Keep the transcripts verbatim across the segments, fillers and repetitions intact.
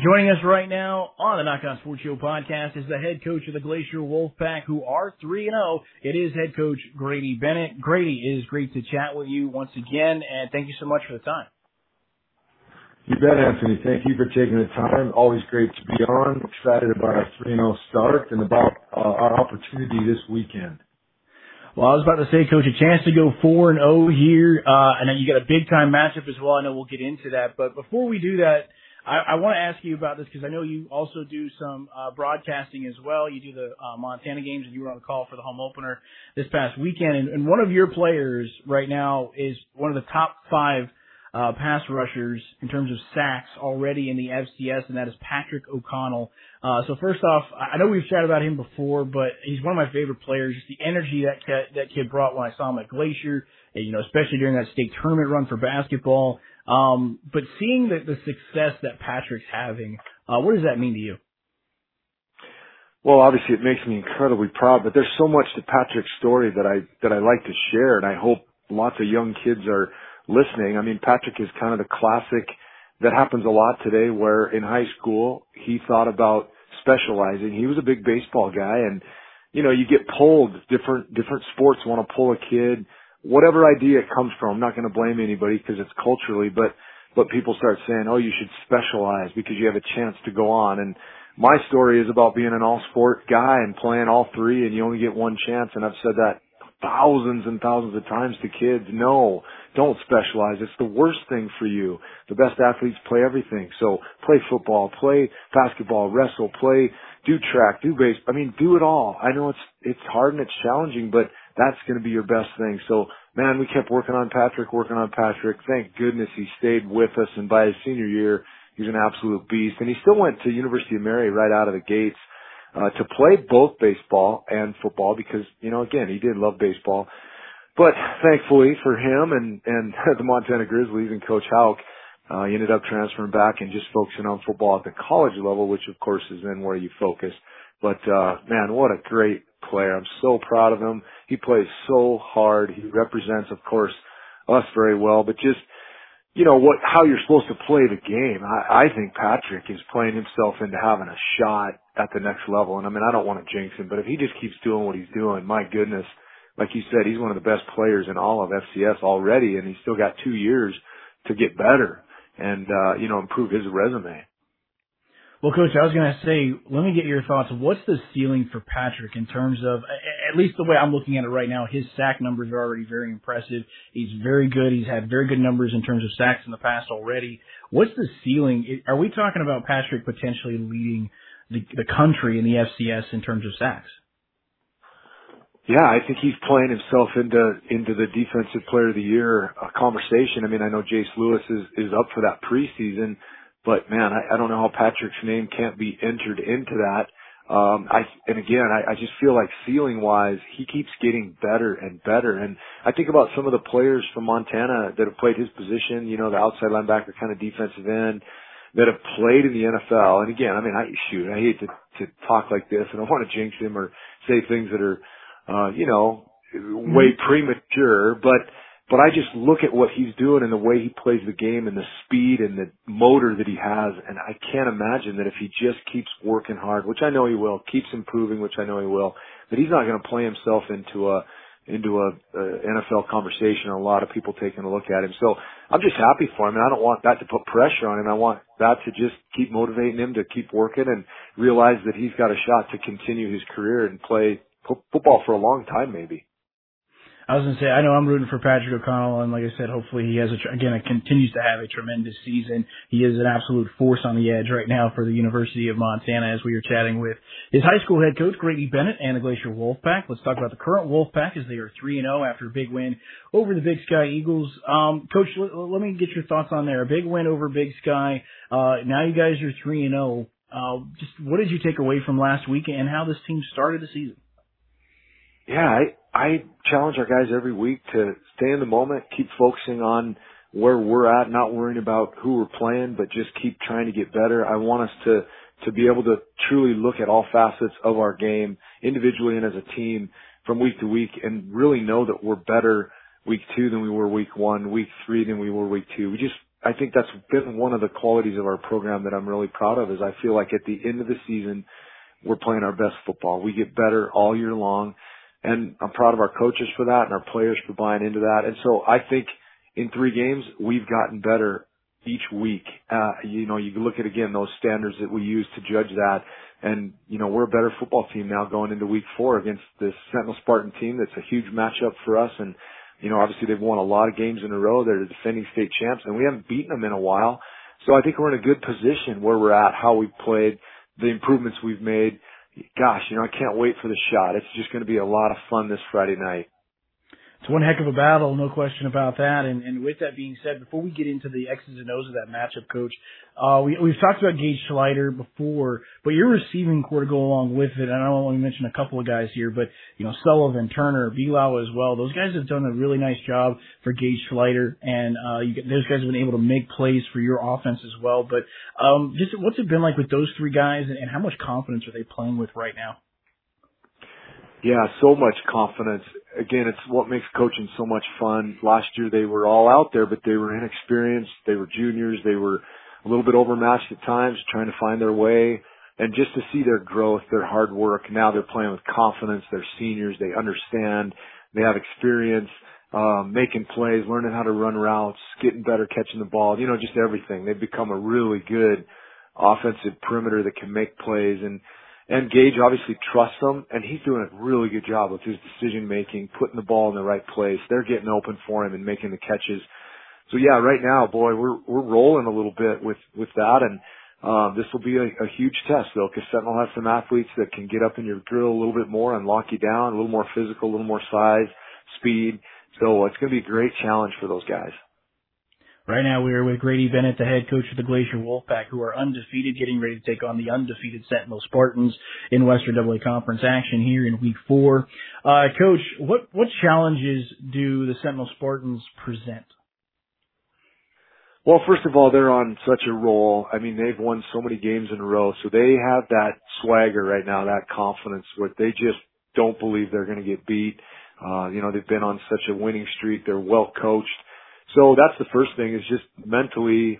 Joining us right now on the Knockout Sports Show podcast is the head coach of the Glacier Wolf Pack, who are three and oh. It is head coach Grady Bennett. Grady, it is great to chat with you once again, and thank you so much for the time. You bet, Anthony. Thank you for taking the time. Always great to be on. Excited about our three and oh start and about uh, our opportunity this weekend. Well, I was about to say, Coach, a chance to go four and oh here. Uh, I know you got a big-time matchup as well. I know we'll get into that. But before we do that, I, I want to ask you about this because I know you also do some uh, broadcasting as well. You do the uh, Montana games, and you were on the call for the home opener this past weekend. And, and one of your players right now is one of the top five uh, pass rushers in terms of sacks already in the F C S, and that is Patrick O'Connell. Uh, so first off, I know we've chatted about him before, but he's one of my favorite players. Just the energy that kid, that kid brought when I saw him at Glacier, and, you know, especially during that state tournament run for basketball. Um, but seeing the, the success that Patrick's having, uh, what does that mean to you? Well, obviously it makes me incredibly proud, but there's so much to Patrick's story that I, that I like to share, and I hope lots of young kids are listening. I mean, Patrick is kind of the classic that happens a lot today where in high school he thought about specializing. He was a big baseball guy, and, you know, you get pulled. Different, different sports want to pull a kid. Whatever idea it comes from, I'm not going to blame anybody because it's culturally, but, but people start saying, oh, you should specialize because you have a chance to go on. And my story is about being an all-sport guy and playing all three, and you only get one chance. And I've said that thousands and thousands of times to kids. No, don't specialize. It's the worst thing for you. The best athletes play everything. So play football, play basketball, wrestle, play, do track, do base. I mean, do it all. I know it's, it's hard and it's challenging, but that's going to be your best thing. So, man, we kept working on Patrick, working on Patrick. Thank goodness he stayed with us, and by his senior year, he was an absolute beast. And he still went to University of Mary right out of the gates uh, to play both baseball and football because, you know, again, he did love baseball. But thankfully for him and, and the Montana Grizzlies and Coach Houck, uh, he ended up transferring back and just focusing on football at the college level, which, of course, is then where you focus. But, uh, man, what a great player. I'm so proud of him. He plays so hard. He represents, of course, us very well, but just, you know, what, how you're supposed to play the game. I, I think Patrick is playing himself into having a shot at the next level. And I mean, I don't want to jinx him, but if he just keeps doing what he's doing, my goodness, like you said, he's one of the best players in all of F C S already, and he's still got two years to get better and, uh, you know, improve his resume. Well, Coach, I was going to say, let me get your thoughts. What's the ceiling for Patrick in terms of, at least the way I'm looking at it right now, his sack numbers are already very impressive. He's very good. He's had very good numbers in terms of sacks in the past already. What's the ceiling? Are we talking about Patrick potentially leading the, the country in the F C S in terms of sacks? Yeah, I think he's playing himself into into the Defensive Player of the Year conversation. I mean, I know Jace Lewis is, is up for that preseason. But man, I, I don't know how Patrick's name can't be entered into that. Um, I, and again, I, I just feel like ceiling-wise, he keeps getting better and better. And I think about some of the players from Montana that have played his position, you know, the outside linebacker kind of defensive end that have played in the N F L. And again, I mean, I, shoot, I hate to, to talk like this, and I don't want to jinx him or say things that are, uh, you know, way premature, but But I just look at what he's doing and the way he plays the game and the speed and the motor that he has, and I can't imagine that if he just keeps working hard, which I know he will, keeps improving, which I know he will, that he's not going to play himself into a into a, a N F L conversation. A lot of people taking a look at him, so I'm just happy for him, and I don't want that to put pressure on him. I want that to just keep motivating him to keep working and realize that he's got a shot to continue his career and play po- football for a long time, maybe. I was going to say, I know I'm rooting for Patrick O'Connell, and like I said, hopefully he has, a, again, it continues to have a tremendous season. He is an absolute force on the edge right now for the University of Montana, as we were chatting with his high school head coach, Grady Bennett, and the Glacier Wolfpack. Let's talk about the current Wolfpack as they are three and oh after a big win over the Big Sky Eagles. Um, coach, l- let me get your thoughts on there. A big win over Big Sky. Uh, now you guys are three and oh. Uh, just what did you take away from last week and how this team started the season? Yeah, I, I challenge our guys every week to stay in the moment, keep focusing on where we're at, not worrying about who we're playing, but just keep trying to get better. I want us to, to be able to truly look at all facets of our game individually and as a team from week to week and really know that we're better week two than we were week one, week three than we were week two. We just I think that's been one of the qualities of our program that I'm really proud of, is I feel like at the end of the season, we're playing our best football. We get better all year long, and I'm proud of our coaches for that and our players for buying into that. And so I think in three games, we've gotten better each week. Uh, you know, you look at, again, those standards that we use to judge that. And, you know, we're a better football team now going into week four against this Sentinel Spartan team. That's a huge matchup for us. And, you know, obviously they've won a lot of games in a row. They're the defending state champs, and we haven't beaten them in a while. So I think we're in a good position where we're at, how we've played, the improvements we've made. Gosh, you know, I can't wait for the shot. It's just going to be a lot of fun this Friday night. It's one heck of a battle, no question about that. And, and with that being said, before we get into the X's and O's of that matchup, Coach, uh, we, we've talked about Gage Schleider before, but your receiving core to go along with it, and I only mentioned a couple of guys here, but, you know, Sullivan, Turner, Vilawa as well, those guys have done a really nice job for Gage Schleider, and uh, you, those guys have been able to make plays for your offense as well. But um, just what's it been like with those three guys, and, and how much confidence are they playing with right now? Yeah, so much confidence. Again, it's what makes coaching so much fun. Last year they were all out there, but they were inexperienced. They were juniors. They were a little bit overmatched at times, trying to find their way. And just to see their growth, their hard work, now they're playing with confidence. They're seniors. They understand. They have experience, uh, making plays, learning how to run routes, getting better, catching the ball, you know, just everything. They've become a really good offensive perimeter that can make plays. And And Gage obviously trusts them, and he's doing a really good job with his decision-making, putting the ball in the right place. They're getting open for him and making the catches. So, yeah, right now, boy, we're we're rolling a little bit with, with that, and um, this will be a, a huge test, though, because Sentinel has some athletes that can get up in your grill a little bit more and lock you down, a little more physical, a little more size, speed. So it's going to be a great challenge for those guys. Right now we are with Grady Bennett, the head coach of the Glacier Wolf Pack, who are undefeated, getting ready to take on the undefeated Sentinel Spartans in Western double A Conference action here in week four. Uh, coach, what, what challenges do the Sentinel Spartans present? Well, first of all, they're on such a roll. I mean, they've won so many games in a row, so they have that swagger right now, that confidence where they just don't believe they're going to get beat. Uh, you know, they've been on such a winning streak. They're well coached. So that's the first thing, is just mentally,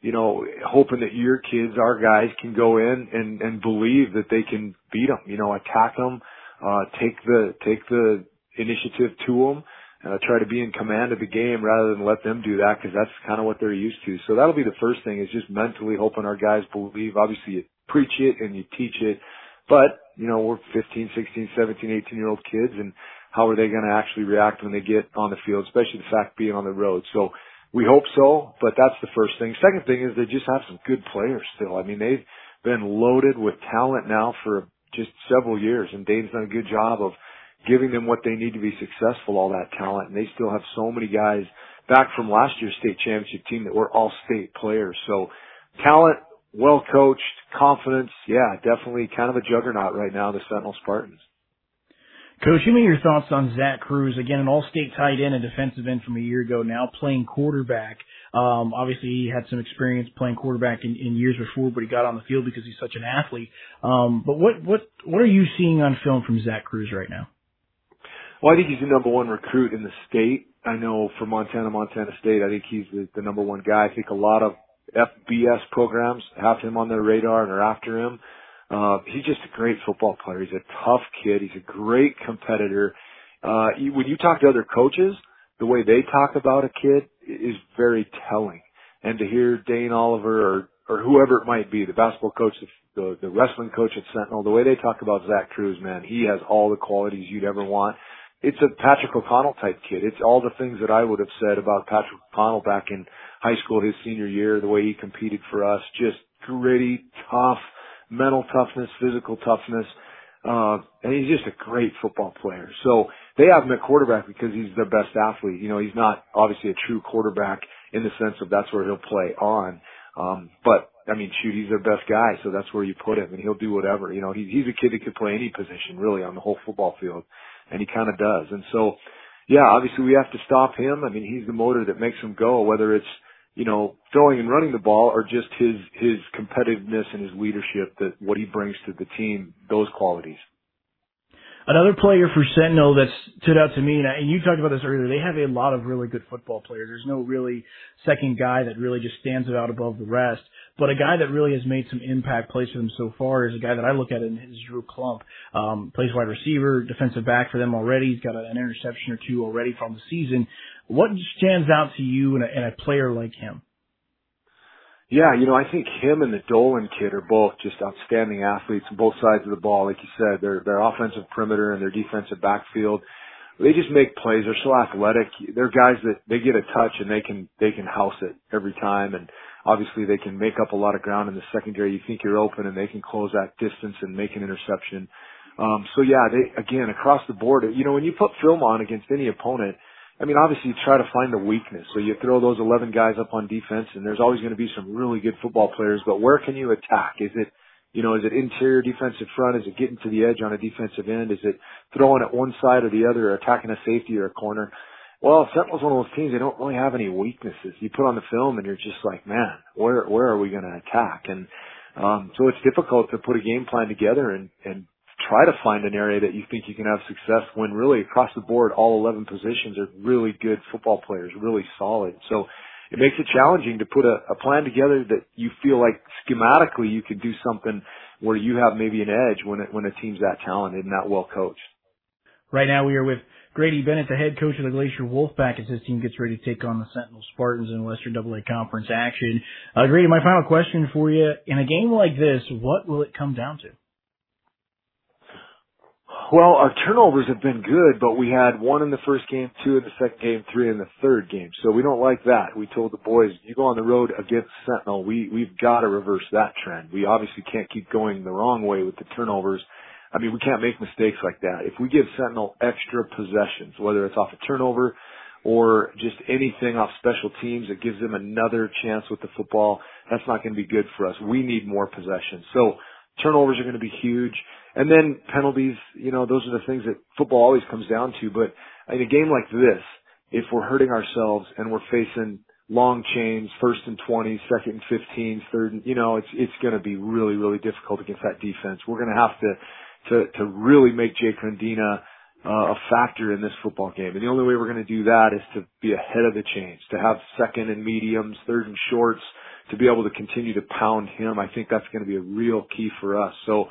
you know, hoping that your kids, our guys, can go in and, and believe that they can beat them, you know, attack them, uh, take the, take the initiative to them, uh, try to be in command of the game rather than let them do that, because that's kind of what they're used to. So that'll be the first thing, is just mentally hoping our guys believe. Obviously you preach it and you teach it, but, you know, we're fifteen, sixteen, seventeen, eighteen year old kids, and how are they going to actually react when they get on the field, especially the fact being on the road? So we hope so, but that's the first thing. Second thing is they just have some good players still. I mean, they've been loaded with talent now for just several years, and Dave's done a good job of giving them what they need to be successful, all that talent, and they still have so many guys back from last year's state championship team that were all state players. So talent, well-coached, confidence, yeah, definitely kind of a juggernaut right now, the Sentinel Spartans. Coach, give me your thoughts on Zach Cruz, again, an all-state tight end and defensive end from a year ago, now playing quarterback. Um, obviously, he had some experience playing quarterback in, in years before, but he got on the field because he's such an athlete. Um, but what, what, what are you seeing on film from Zach Cruz right now? Well, I think he's the number one recruit in the state. I know for Montana, Montana State, I think he's the, the number one guy. I think a lot of F B S programs have him on their radar and are after him. Uh, he's just a great football player. He's a tough kid. He's a great competitor. Uh, you, when you talk to other coaches, the way they talk about a kid is very telling. And to hear Dane Oliver or, or whoever it might be, the basketball coach, the, the wrestling coach at Sentinel, the way they talk about Zach Cruz, man, he has all the qualities you'd ever want. It's a Patrick O'Connell type kid. It's all the things that I would have said about Patrick O'Connell back in high school, his senior year, the way he competed for us, just gritty, tough, mental toughness, physical toughness, uh, and he's just a great football player. So they have him at quarterback because he's their best athlete. You know, he's not obviously a true quarterback in the sense of that's where he'll play on. Um, but I mean, shoot, he's their best guy, so that's where you put him, and he'll do whatever. You know, he's, he's a kid that could play any position really on the whole football field, and he kind of does. And so, yeah, obviously we have to stop him. I mean, he's the motor that makes him go, whether it's, you know, throwing and running the ball, or just his, his competitiveness and his leadership, that what he brings to the team, those qualities. Another player for Sentinel that stood out to me, and, I, and you talked about this earlier, they have a lot of really good football players. There's no really second guy that really just stands out above the rest. But a guy that really has made some impact plays for them so far is a guy that I look at, and is Drew Klump. Um, plays wide receiver, defensive back for them already. He's got an interception or two already from the season. What stands out to you in a, in a player like him? Yeah, you know, I think him and the Dolan kid are both just outstanding athletes on both sides of the ball. Like you said, their their offensive perimeter and their defensive backfield, they just make plays. They're so athletic. They're guys that they get a touch and they can they can house it every time. And obviously they can make up a lot of ground in the secondary. You think you're open and they can close that distance and make an interception. Um, so yeah, they again across the board. You know, when you put film on against any opponent, I mean, obviously you try to find the weakness. So you throw those eleven guys up on defense and there's always going to be some really good football players, but where can you attack? Is it, you know, is it interior defensive front? Is it getting to the edge on a defensive end? Is it throwing at one side or the other or attacking a safety or a corner? Well, Sentinel's one of those teams, they don't really have any weaknesses. You put on the film and you're just like, man, where, where are we going to attack? And, um, so it's difficult to put a game plan together and, and, try to find an area that you think you can have success when really across the board, all eleven positions are really good football players, really solid. So it makes it challenging to put a, a plan together that you feel like schematically you could do something where you have maybe an edge when it, when a team's that talented and that well coached. Right now we are with Grady Bennett, the head coach of the Glacier Wolf Pack, as his team gets ready to take on the Sentinel Spartans in Western double A Conference action. Uh, Grady, my final question for you. In a game like this, what will it come down to? Well, our turnovers have been good, but we had one in the first game, two in the second game, three in the third game. So we don't like that. We told the boys, you go on the road against Sentinel, we, we've got to reverse that trend. We obviously can't keep going the wrong way with the turnovers. I mean, we can't make mistakes like that. If we give Sentinel extra possessions, whether it's off a turnover or just anything off special teams that gives them another chance with the football, that's not going to be good for us. We need more possessions. So turnovers are going to be huge. And then penalties, you know, those are the things that football always comes down to. But in a game like this, if we're hurting ourselves and we're facing long chains, first and twenty, second and fifteen, third and, you know, it's, it's going to be really, really difficult against that defense. We're going to have to, to, to really make Jake Rendina uh, a factor in this football game. And the only way we're going to do that is to be ahead of the chains, to have second and mediums, third and shorts, to be able to continue to pound him. I think that's going to be a real key for us. So,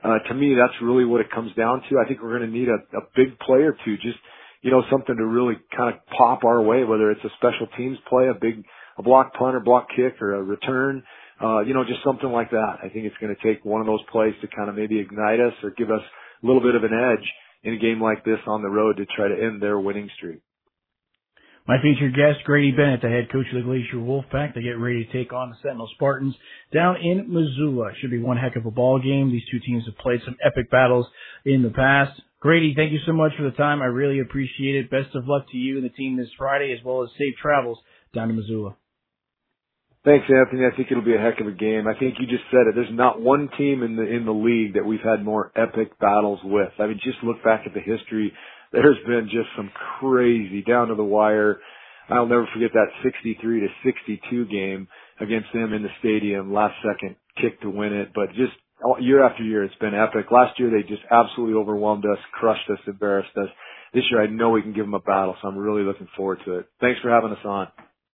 Uh, to me, that's really what it comes down to. I think we're going to need a, a big play or two, just, you know, something to really kind of pop our way, whether it's a special teams play, a big, a block punt or block kick or a return, uh, you know, just something like that. I think it's going to take one of those plays to kind of maybe ignite us or give us a little bit of an edge in a game like this on the road to try to end their winning streak. My featured guest, Grady Bennett, the head coach of the Glacier Wolfpack. They get ready to take on the Sentinel Spartans down in Missoula. Should be one heck of a ball game. These two teams have played some epic battles in the past. Grady, thank you so much for the time. I really appreciate it. Best of luck to you and the team this Friday, as well as safe travels down to Missoula. Thanks, Anthony. I think it'll be a heck of a game. I think you just said it. There's not one team in the in the league that we've had more epic battles with. I mean, just look back at the history. There's been just some crazy down to the wire. I'll never forget that sixty-three to sixty-two game against them in the stadium, last second kick to win it. But just year after year, it's been epic. Last year, they just absolutely overwhelmed us, crushed us, embarrassed us. This year, I know we can give them a battle, so I'm really looking forward to it. Thanks for having us on.